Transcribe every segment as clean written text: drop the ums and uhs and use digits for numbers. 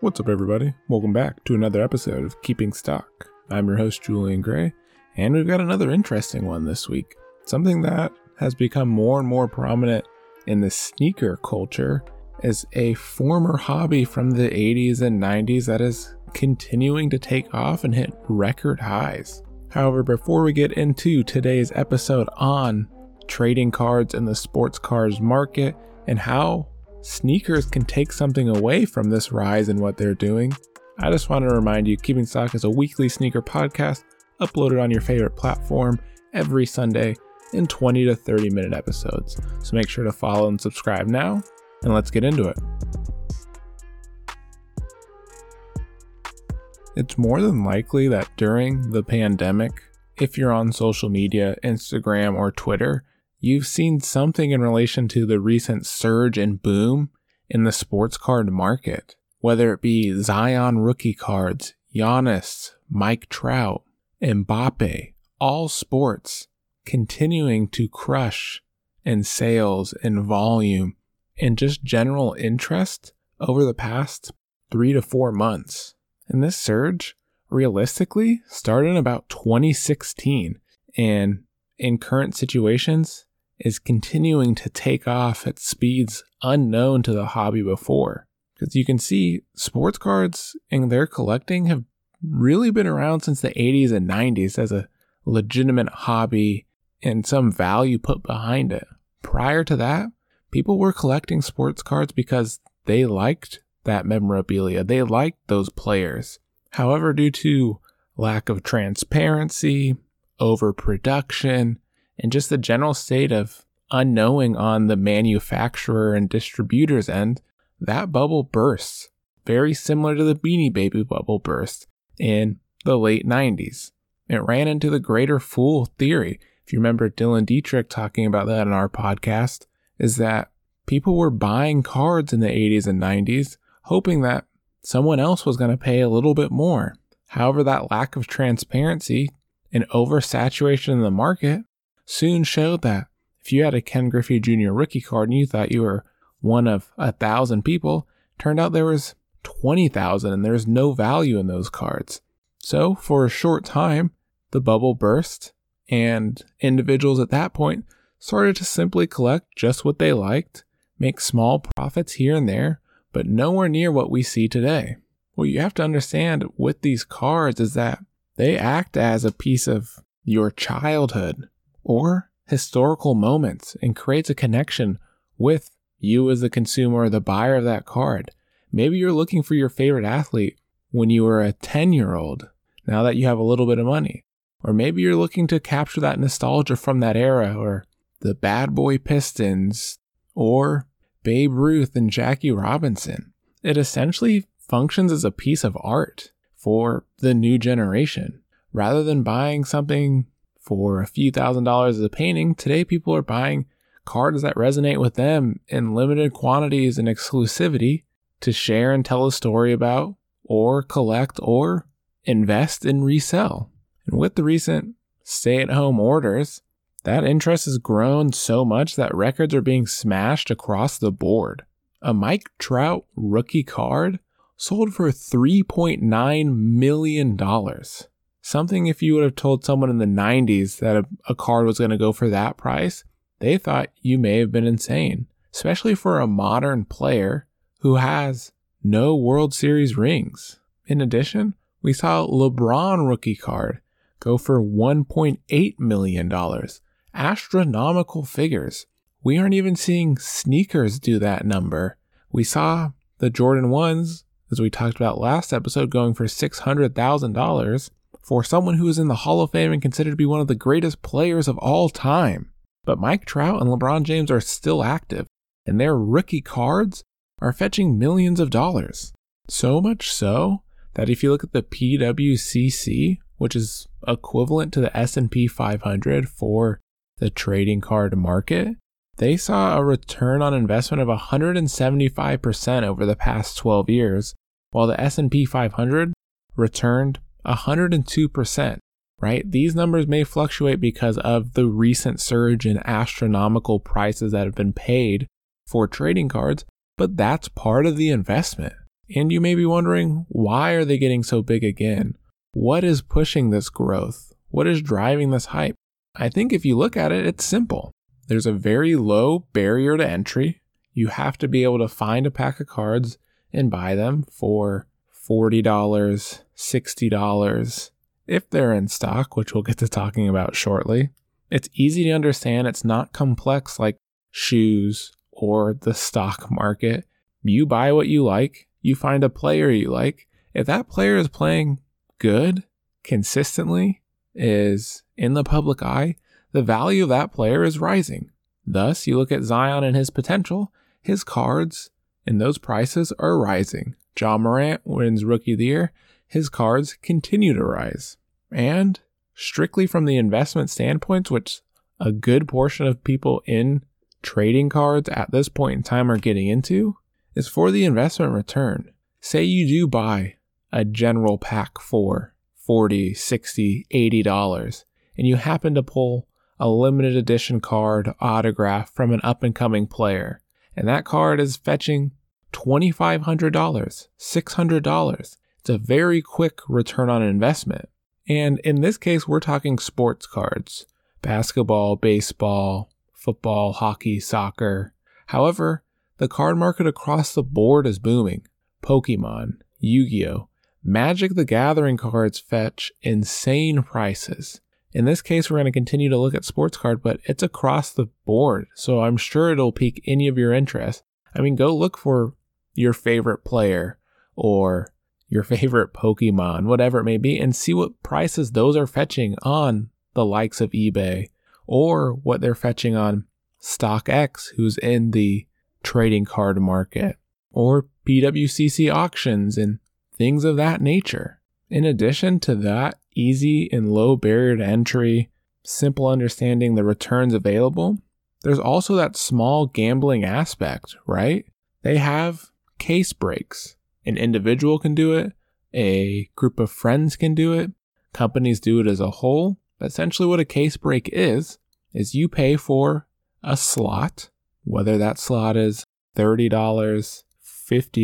What's up, everybody? Welcome back to another episode of Keeping Stock. I'm your host, Julian Gray, and we've got another interesting one this week. Something that has become more and more prominent in the sneaker culture is a former hobby from the 80s and 90s that is continuing to take off and hit record highs. However, before we get into today's episode on trading cards in the sports cards market and how sneakers can take something away from this rise in what they're doing, I just want to remind you, Keeping Stock is a weekly sneaker podcast uploaded on your favorite platform every Sunday in 20 to 30 minute episodes. So make sure to follow and subscribe now, and let's get into it. It's more than likely that during the pandemic, if you're on social media, Instagram or Twitter, you've seen something in relation to the recent surge and boom in the sports card market, whether it be Zion rookie cards, Giannis, Mike Trout, Mbappe, all sports continuing to crush in sales and volume and just general interest over the past 3 to 4 months. And this surge realistically started in about 2016 and in current situations is continuing to take off at speeds unknown to the hobby before. Because you can see sports cards and their collecting have really been around since the 80s and 90s as a legitimate hobby and some value put behind it. Prior to that, people were collecting sports cards because they liked that memorabilia. They liked those players. However, due to lack of transparency, overproduction, and just the general state of unknowing on the manufacturer and distributor's end, that bubble bursts, very similar to the Beanie Baby bubble burst in the late 90s. It ran into the greater fool theory. If you remember Dylan Dietrich talking about that in our podcast, is that people were buying cards in the 80s and 90s, hoping that someone else was going to pay a little bit more. However, that lack of transparency and oversaturation in the market soon showed that if you had a Ken Griffey Jr. rookie card and you thought you were one of 1,000 people, turned out there was 20,000 and there's no value in those cards. So for a short time, the bubble burst and individuals at that point started to simply collect just what they liked, make small profits here and there, but nowhere near what we see today. What you have to understand with these cards is that they act as a piece of your childhood or historical moments and creates a connection with you as the consumer or the buyer of that card. Maybe you're looking for your favorite athlete when you were a 10-year-old, now that you have a little bit of money. Or maybe you're looking to capture that nostalgia from that era or the Bad Boy Pistons or Babe Ruth and Jackie Robinson. It essentially functions as a piece of art for the new generation. Rather than buying something for a few $1,000s as a painting, today people are buying cards that resonate with them in limited quantities and exclusivity to share and tell a story about, or collect, or invest and resell. And with the recent stay-at-home orders, that interest has grown so much that records are being smashed across the board. A Mike Trout rookie card sold for $3.9 million. Something if you would have told someone in the 90s that a card was going to go for that price, they thought you may have been insane, especially for a modern player who has no World Series rings. In addition, we saw LeBron rookie card go for $1.8 million. Astronomical figures. We aren't even seeing sneakers do that number. We saw the Jordan 1s, as we talked about last episode, going for $600,000 for someone who is in the Hall of Fame and considered to be one of the greatest players of all time. But Mike Trout and LeBron James are still active, and their rookie cards are fetching millions of dollars. So much so that if you look at the PWCC, which is equivalent to the S&P 500 for the trading card market, they saw a return on investment of 175% over the past 12 years, while the S&P 500 returned 102%, right? These numbers may fluctuate because of the recent surge in astronomical prices that have been paid for trading cards, but that's part of the investment. And you may be wondering, why are they getting so big again? What is pushing this growth? What is driving this hype? I think if you look at it, it's simple. There's a very low barrier to entry. You have to be able to find a pack of cards and buy them for $40, $60, if they're in stock, which we'll get to talking about shortly. It's easy to understand. It's not complex like shoes or the stock market. You buy what you like. You find a player you like. If that player is playing good, consistently, is in the public eye, the value of that player is rising. Thus, you look at Zion and his potential, his cards, and those prices are rising. John Morant wins Rookie of the Year. His cards continue to rise. And strictly from the investment standpoint, which a good portion of people in trading cards at this point in time are getting into, is for the investment return. Say you do buy a general pack for $40, $60, $80, and you happen to pull a limited edition card autograph from an up-and-coming player, and that card is fetching $2,500, $600. It's a very quick return on investment. And in this case, we're talking sports cards, basketball, baseball, football, hockey, soccer. However, the card market across the board is booming. Pokemon, Yu-Gi-Oh, Magic the Gathering cards fetch insane prices. In this case, we're going to continue to look at sports card, but it's across the board. So I'm sure it'll pique any of your interest. I mean, go look for your favorite player or your favorite Pokemon, whatever it may be, and see what prices those are fetching on the likes of eBay or what they're fetching on StockX, who's in the trading card market, or PWCC auctions and things of that nature. In addition to that easy and low barrier to entry, simple understanding the returns available, there's also that small gambling aspect, right? They have case breaks. An individual can do it. A group of friends can do it. Companies do it as a whole. Essentially what a case break is you pay for a slot, whether that slot is $30, $50,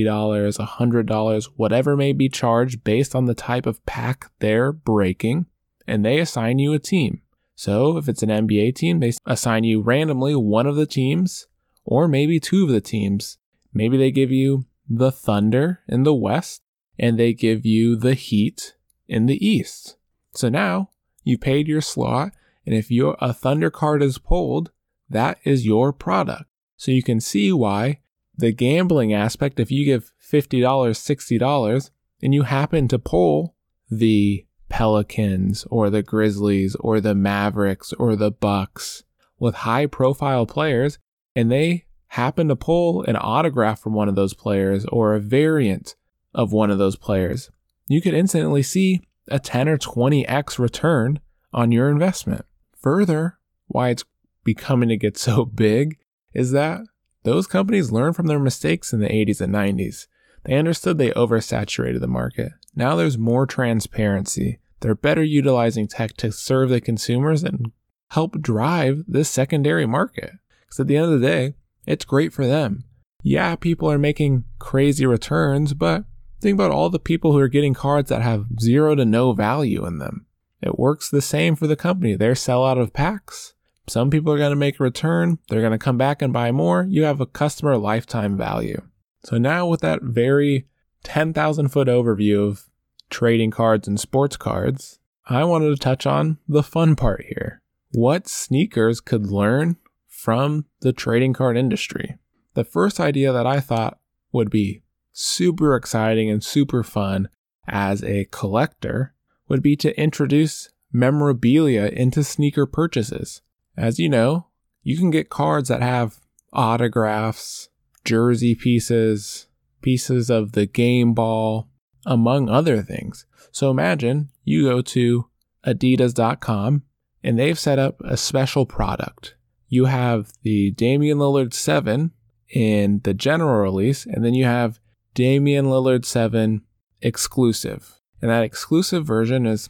$100, whatever may be charged based on the type of pack they're breaking, and they assign you a team. So if it's an NBA team, they assign you randomly one of the teams or maybe two of the teams. Maybe they give you the Thunder in the West and they give you the Heat in the East. So now you paid your slot, and if a Thunder card is pulled, that is your product. So you can see why the gambling aspect, if you give $50, $60, and you happen to pull the Pelicans or the Grizzlies or the Mavericks or the Bucks with high profile players, and they happen to pull an autograph from one of those players or a variant of one of those players, you could instantly see a 10 or 20x return on your investment. Further, why it's becoming to get so big is that those companies learned from their mistakes in the 80s and 90s. They understood they oversaturated the market. Now there's more transparency. They're better utilizing tech to serve the consumers and help drive this secondary market. Because at the end of the day, it's great for them. Yeah, people are making crazy returns, but think about all the people who are getting cards that have zero to no value in them. It works the same for the company. They're sellout of packs. Some people are going to make a return. They're going to come back and buy more. You have a customer lifetime value. So now with that very 10,000 foot overview of trading cards and sports cards, I wanted to touch on the fun part here. What sneakers could learn from the trading card industry? The first idea that I thought would be super exciting and super fun as a collector would be to introduce memorabilia into sneaker purchases. As you know, you can get cards that have autographs, jersey pieces, pieces of the game ball, among other things. So imagine you go to adidas.com and they've set up a special product. You have the Damian Lillard 7 in the general release, and then you have Damian Lillard 7 exclusive. And that exclusive version is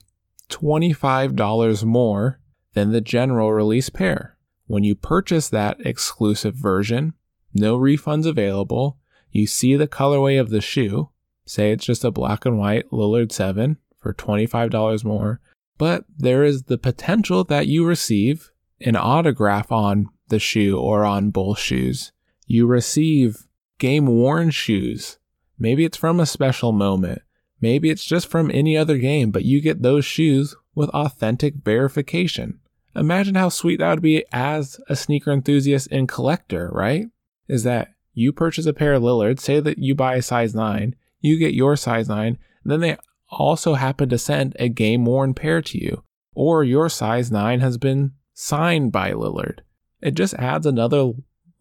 $25 more than the general release pair. When you purchase that exclusive version, no refunds available. You see the colorway of the shoe. Say it's just a black and white Lillard 7 for $25 more, but there is the potential that you receive an autograph on the shoe or on both shoes. You receive game-worn shoes. Maybe it's from a special moment. Maybe it's just from any other game, but you get those shoes with authentic verification. Imagine how sweet that would be as a sneaker enthusiast and collector, right? Is that you purchase a pair of Lillard, say that you buy a size 9, you get your size 9, and then they also happen to send a game-worn pair to you, or your size 9 has been signed by Lillard. It just adds another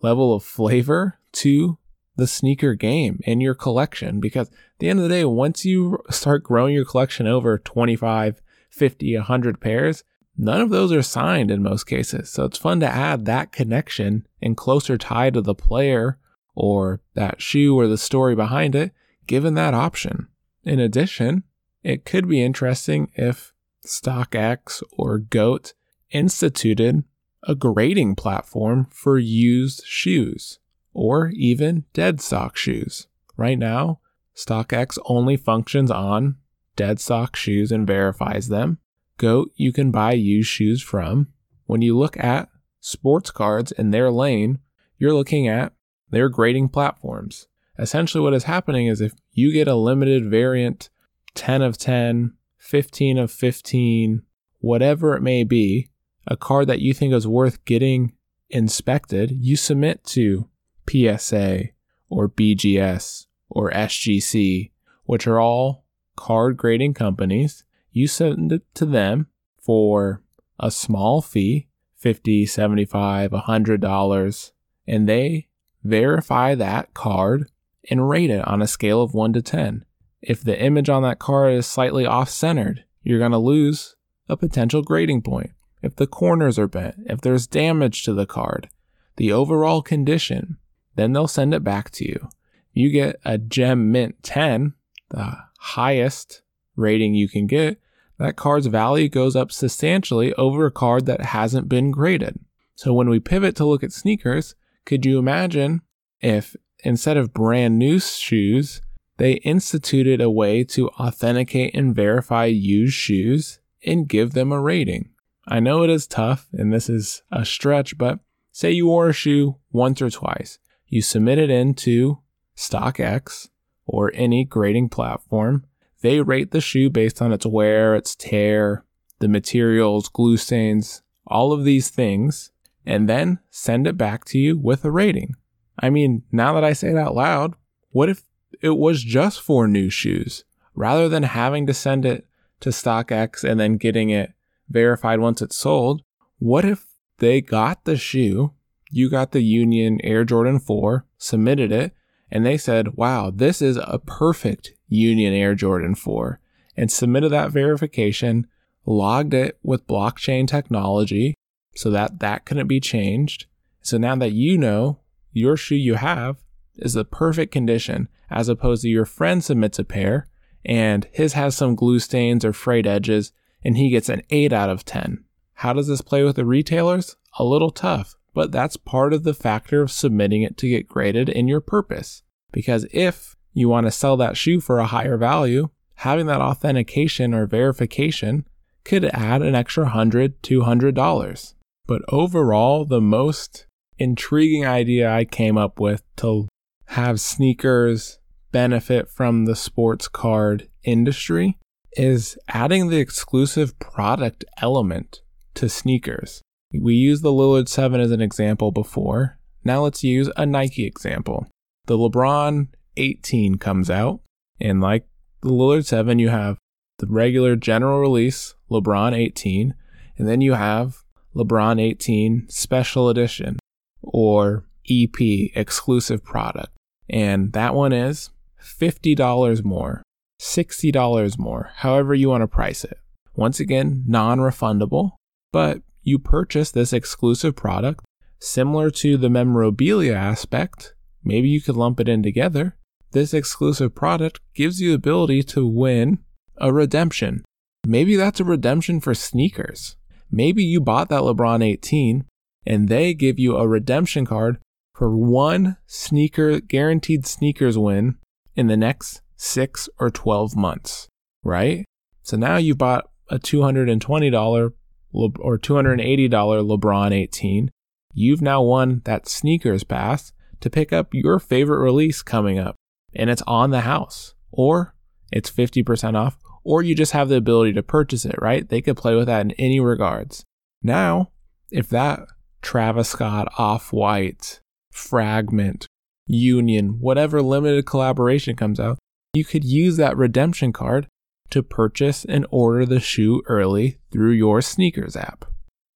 level of flavor to the sneaker game in your collection, because at the end of the day, once you start growing your collection over 25, 50, 100 pairs, none of those are signed in most cases. So it's fun to add that connection and closer tie to the player or that shoe or the story behind it, given that option. In addition, it could be interesting if StockX or GOAT instituted a grading platform for used shoes or even dead stock shoes. Right now, StockX only functions on dead stock shoes and verifies them. GOAT, you can buy used shoes from. When you look at sports cards in their lane, you're looking at their grading platforms. Essentially what is happening is if you get a limited variant, 10 of 10, 15 of 15, whatever it may be, a card that you think is worth getting inspected, you submit to PSA or BGS or SGC, which are all card grading companies. You send it to them for a small fee, $50, $75, $100, and they verify that card and rate it on a scale of 1 to 10. If the image on that card is slightly off-centered, you're going to lose a potential grading point. If the corners are bent, if there's damage to the card, the overall condition, then they'll send it back to you. You get a Gem Mint 10, the highest rating you can get, that card's value goes up substantially over a card that hasn't been graded. So when we pivot to look at sneakers, could you imagine if instead of brand new shoes, they instituted a way to authenticate and verify used shoes and give them a rating? I know it is tough and this is a stretch, but say you wore a shoe once or twice, you submit it into StockX or any grading platform. They rate the shoe based on its wear, its tear, the materials, glue stains, all of these things, and then send it back to you with a rating. I mean, now that I say it out loud, what if it was just for new shoes? Rather than having to send it to StockX and then getting it verified once it's sold, what if they got the shoe, you got the Union Air Jordan 4, submitted it, and they said, wow, this is a perfect Union Air Jordan 4, and submitted that verification, logged it with blockchain technology so that that couldn't be changed. So now that you know your shoe you have is the perfect condition, as opposed to your friend submits a pair and his has some glue stains or frayed edges and he gets an 8 out of 10. How does this play with the retailers? A little tough, but that's part of the factor of submitting it to get graded in your purpose. Because if you want to sell that shoe for a higher value, having that authentication or verification could add an extra $100, $200. But overall, the most intriguing idea I came up with to have sneakers benefit from the sports card industry is adding the exclusive product element to sneakers. We used the Lillard 7 as an example before. Now let's use a Nike example. The LeBron 18 comes out, and like the Lillard 7, you have the regular general release LeBron 18, and then you have LeBron 18 Special Edition or EP, exclusive product. And that one is $50 more, $60 more, however you want to price it. Once again, non-refundable, but you purchase this exclusive product. Similar to the memorabilia aspect, maybe you could lump it in together. This exclusive product gives you the ability to win a redemption. Maybe that's a redemption for sneakers. Maybe you bought that LeBron 18 and they give you a redemption card for one sneaker, guaranteed sneakers win in the next 6 or 12 months, right? So now you bought a $220 or $280 LeBron 18. You've now won that sneakers pass to pick up your favorite release coming up, and it's on the house, or it's 50% off, or you just have the ability to purchase it, right? They could play with that in any regards. Now, if that Travis Scott, Off-White, Fragment, Union, whatever limited collaboration comes out, you could use that redemption card to purchase and order the shoe early through your sneakers app.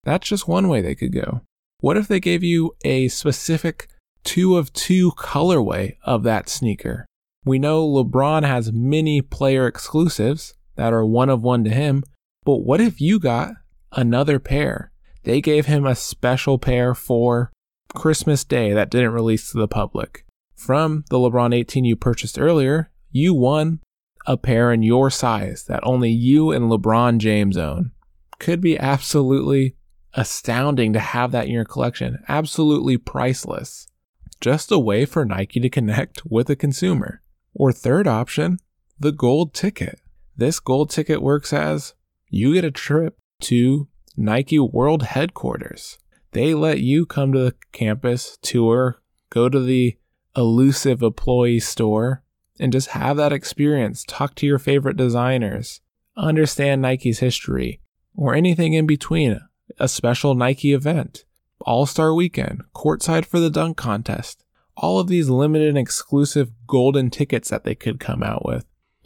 That's just one way they could go. What if they gave you a specific 2 of 2 colorway of that sneaker? We know LeBron has many player exclusives that are 1 of 1 to him, but what if you got another pair? They gave him a special pair for Christmas Day that didn't release to the public. From the LeBron 18 you purchased earlier, you won a pair in your size that only you and LeBron James own. Could be absolutely astounding to have that in your collection. Absolutely priceless. Just a way for Nike to connect with a consumer. Or third option, the gold ticket. This gold ticket works as you get a trip to Nike World Headquarters. They let you come to the campus, tour, go to the elusive employee store, and just have that experience. Talk to your favorite designers, understand Nike's history, or anything in between. A special Nike event, All-Star Weekend, courtside for the dunk contest, all of these limited and exclusive golden tickets that they could come out with.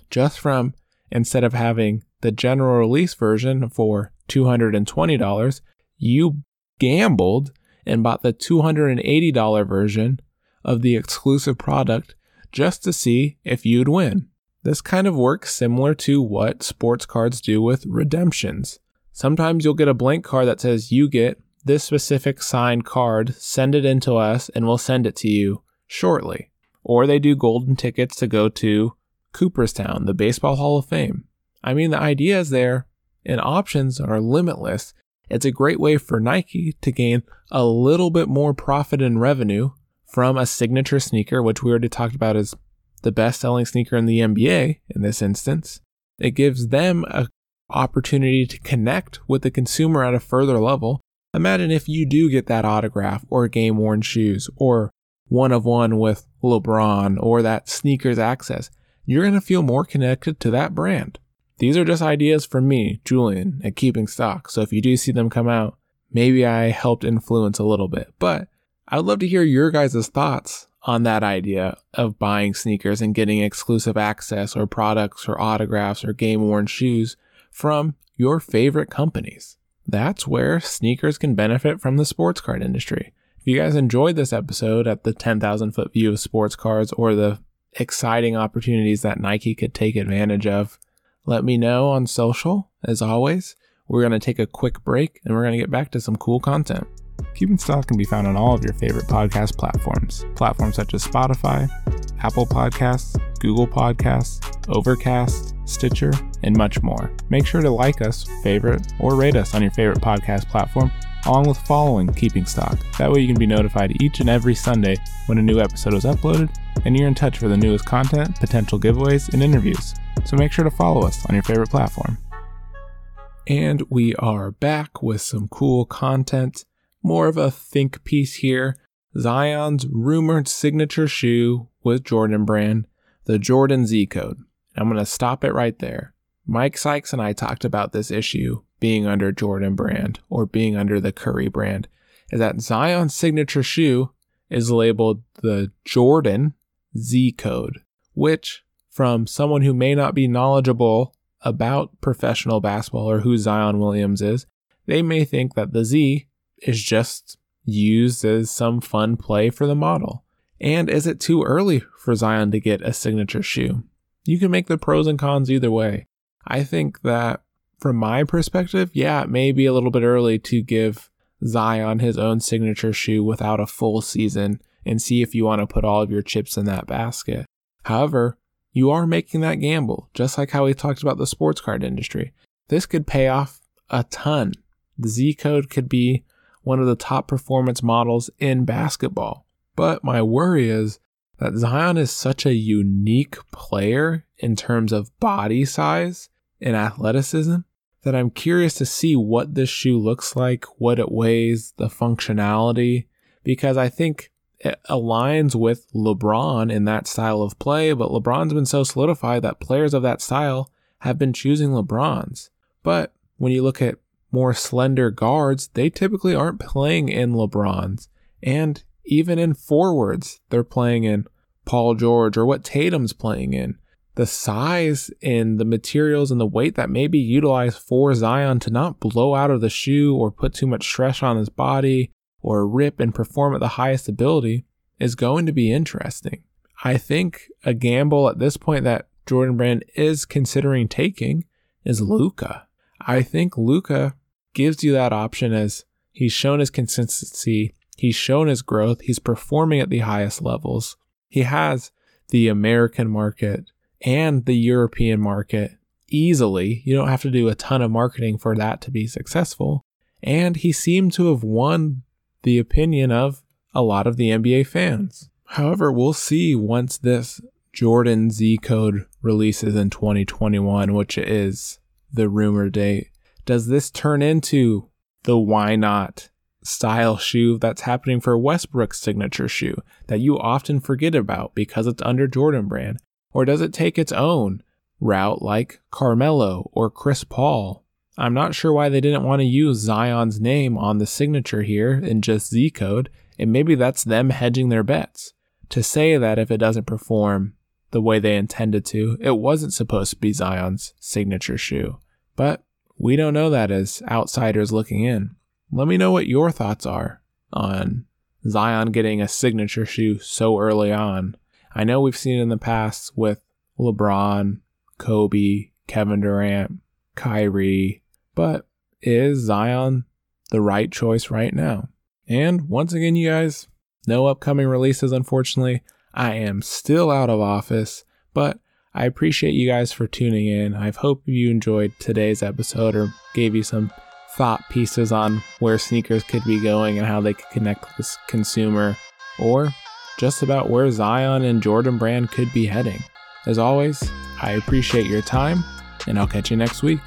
Just from, instead of having the general release version for $220, you gambled and bought the $280 version of the exclusive product just to see if you'd win. This kind of works similar to what sports cards do with redemptions. Sometimes you'll get a blank card that says you get this specific signed card, send it in to us and we'll send it to you shortly. Or they do golden tickets to go to Cooperstown, the Baseball Hall of Fame. I mean, the idea is there and options are limitless. It's a great way for Nike to gain a little bit more profit and revenue from a signature sneaker, which we already talked about as the best-selling sneaker in the NBA in this instance. It gives them a opportunity to connect with the consumer at a further level. Imagine if you do get that autograph or game-worn shoes or 1 of 1 with LeBron or that sneakers access. You're going to feel more connected to that brand. These are just ideas from me, Julian, at Keeping Stock. So if you do see them come out, maybe I helped influence a little bit. But I'd love to hear your guys' thoughts on that idea of buying sneakers and getting exclusive access or products or autographs or game-worn shoes from your favorite companies. That's where sneakers can benefit from the sports card industry. If you guys enjoyed this episode at the 10,000 foot view of sports cards or the exciting opportunities that Nike could take advantage of, let me know on social. As always, we're going to take a quick break and we're going to get back to some cool content. Keeping Stock can be found on all of your favorite podcast platforms. Platforms such as Spotify, Apple Podcasts, Google Podcasts, Overcast, Stitcher, and much more. Make sure to like us, favorite, or rate us on your favorite podcast platform, along with following Keeping Stock. That way you can be notified each and every Sunday when a new episode is uploaded, and you're in touch for the newest content, potential giveaways, and interviews. So make sure to follow us on your favorite platform. And we are back with some cool content. More of a think piece here. Zion's rumored signature shoe with Jordan Brand, the Jordan Z Code. I'm going to stop it right there. Mike Sykes and I talked about this issue being under Jordan Brand or being under the Curry brand, is that Zion's signature shoe is labeled the Jordan Z Code, which from someone who may not be knowledgeable about professional basketball or who Zion Williams is, they may think that the Z is just used as some fun play for the model. And is it too early for Zion to get a signature shoe? You can make the pros and cons either way. I think that from my perspective, yeah, it may be a little bit early to give Zion his own signature shoe without a full season and see if you want to put all of your chips in that basket. However, you are making that gamble, just like how we talked about the sports card industry. This could pay off a ton. The Z Code could be one of the top performance models in basketball. But my worry is that Zion is such a unique player in terms of body size and athleticism that I'm curious to see what this shoe looks like, what it weighs, the functionality, because I think it aligns with LeBron in that style of play, but LeBron's been so solidified that players of that style have been choosing LeBron's. But when you look at more slender guards, they typically aren't playing in LeBron's. And even in forwards, they're playing in Paul George or what Tatum's playing in. The size and the materials and the weight that may be utilized for Zion to not blow out of the shoe or put too much stress on his body or rip and perform at the highest ability is going to be interesting. I think a gamble at this point that Jordan Brand is considering taking is Luka. I think Luka gives you that option as he's shown his consistency, he's shown his growth, he's performing at the highest levels. He has the American market and the European market easily. You don't have to do a ton of marketing for that to be successful. And he seemed to have won the opinion of a lot of the NBA fans. However, we'll see once this Jordan Z Code releases in 2021, which is the rumor date. Does this turn into the why not style shoe that's happening for Westbrook's signature shoe that you often forget about because it's under Jordan Brand? Or does it take its own route like Carmelo or Chris Paul? I'm not sure why they didn't want to use Zion's name on the signature here in just Z Code, and maybe that's them hedging their bets to say that if it doesn't perform the way they intended to, it wasn't supposed to be Zion's signature shoe. But we don't know that as outsiders looking in. Let me know what your thoughts are on Zion getting a signature shoe so early on. I know we've seen it in the past with LeBron, Kobe, Kevin Durant, Kyrie, but is Zion the right choice right now? And once again, you guys, no upcoming releases, unfortunately. I am still out of office, but I appreciate you guys for tuning in. I hope you enjoyed today's episode or gave you some thought pieces on where sneakers could be going and how they could connect with the consumer, or just about where Zion and Jordan Brand could be heading. As always, I appreciate your time, and I'll catch you next week.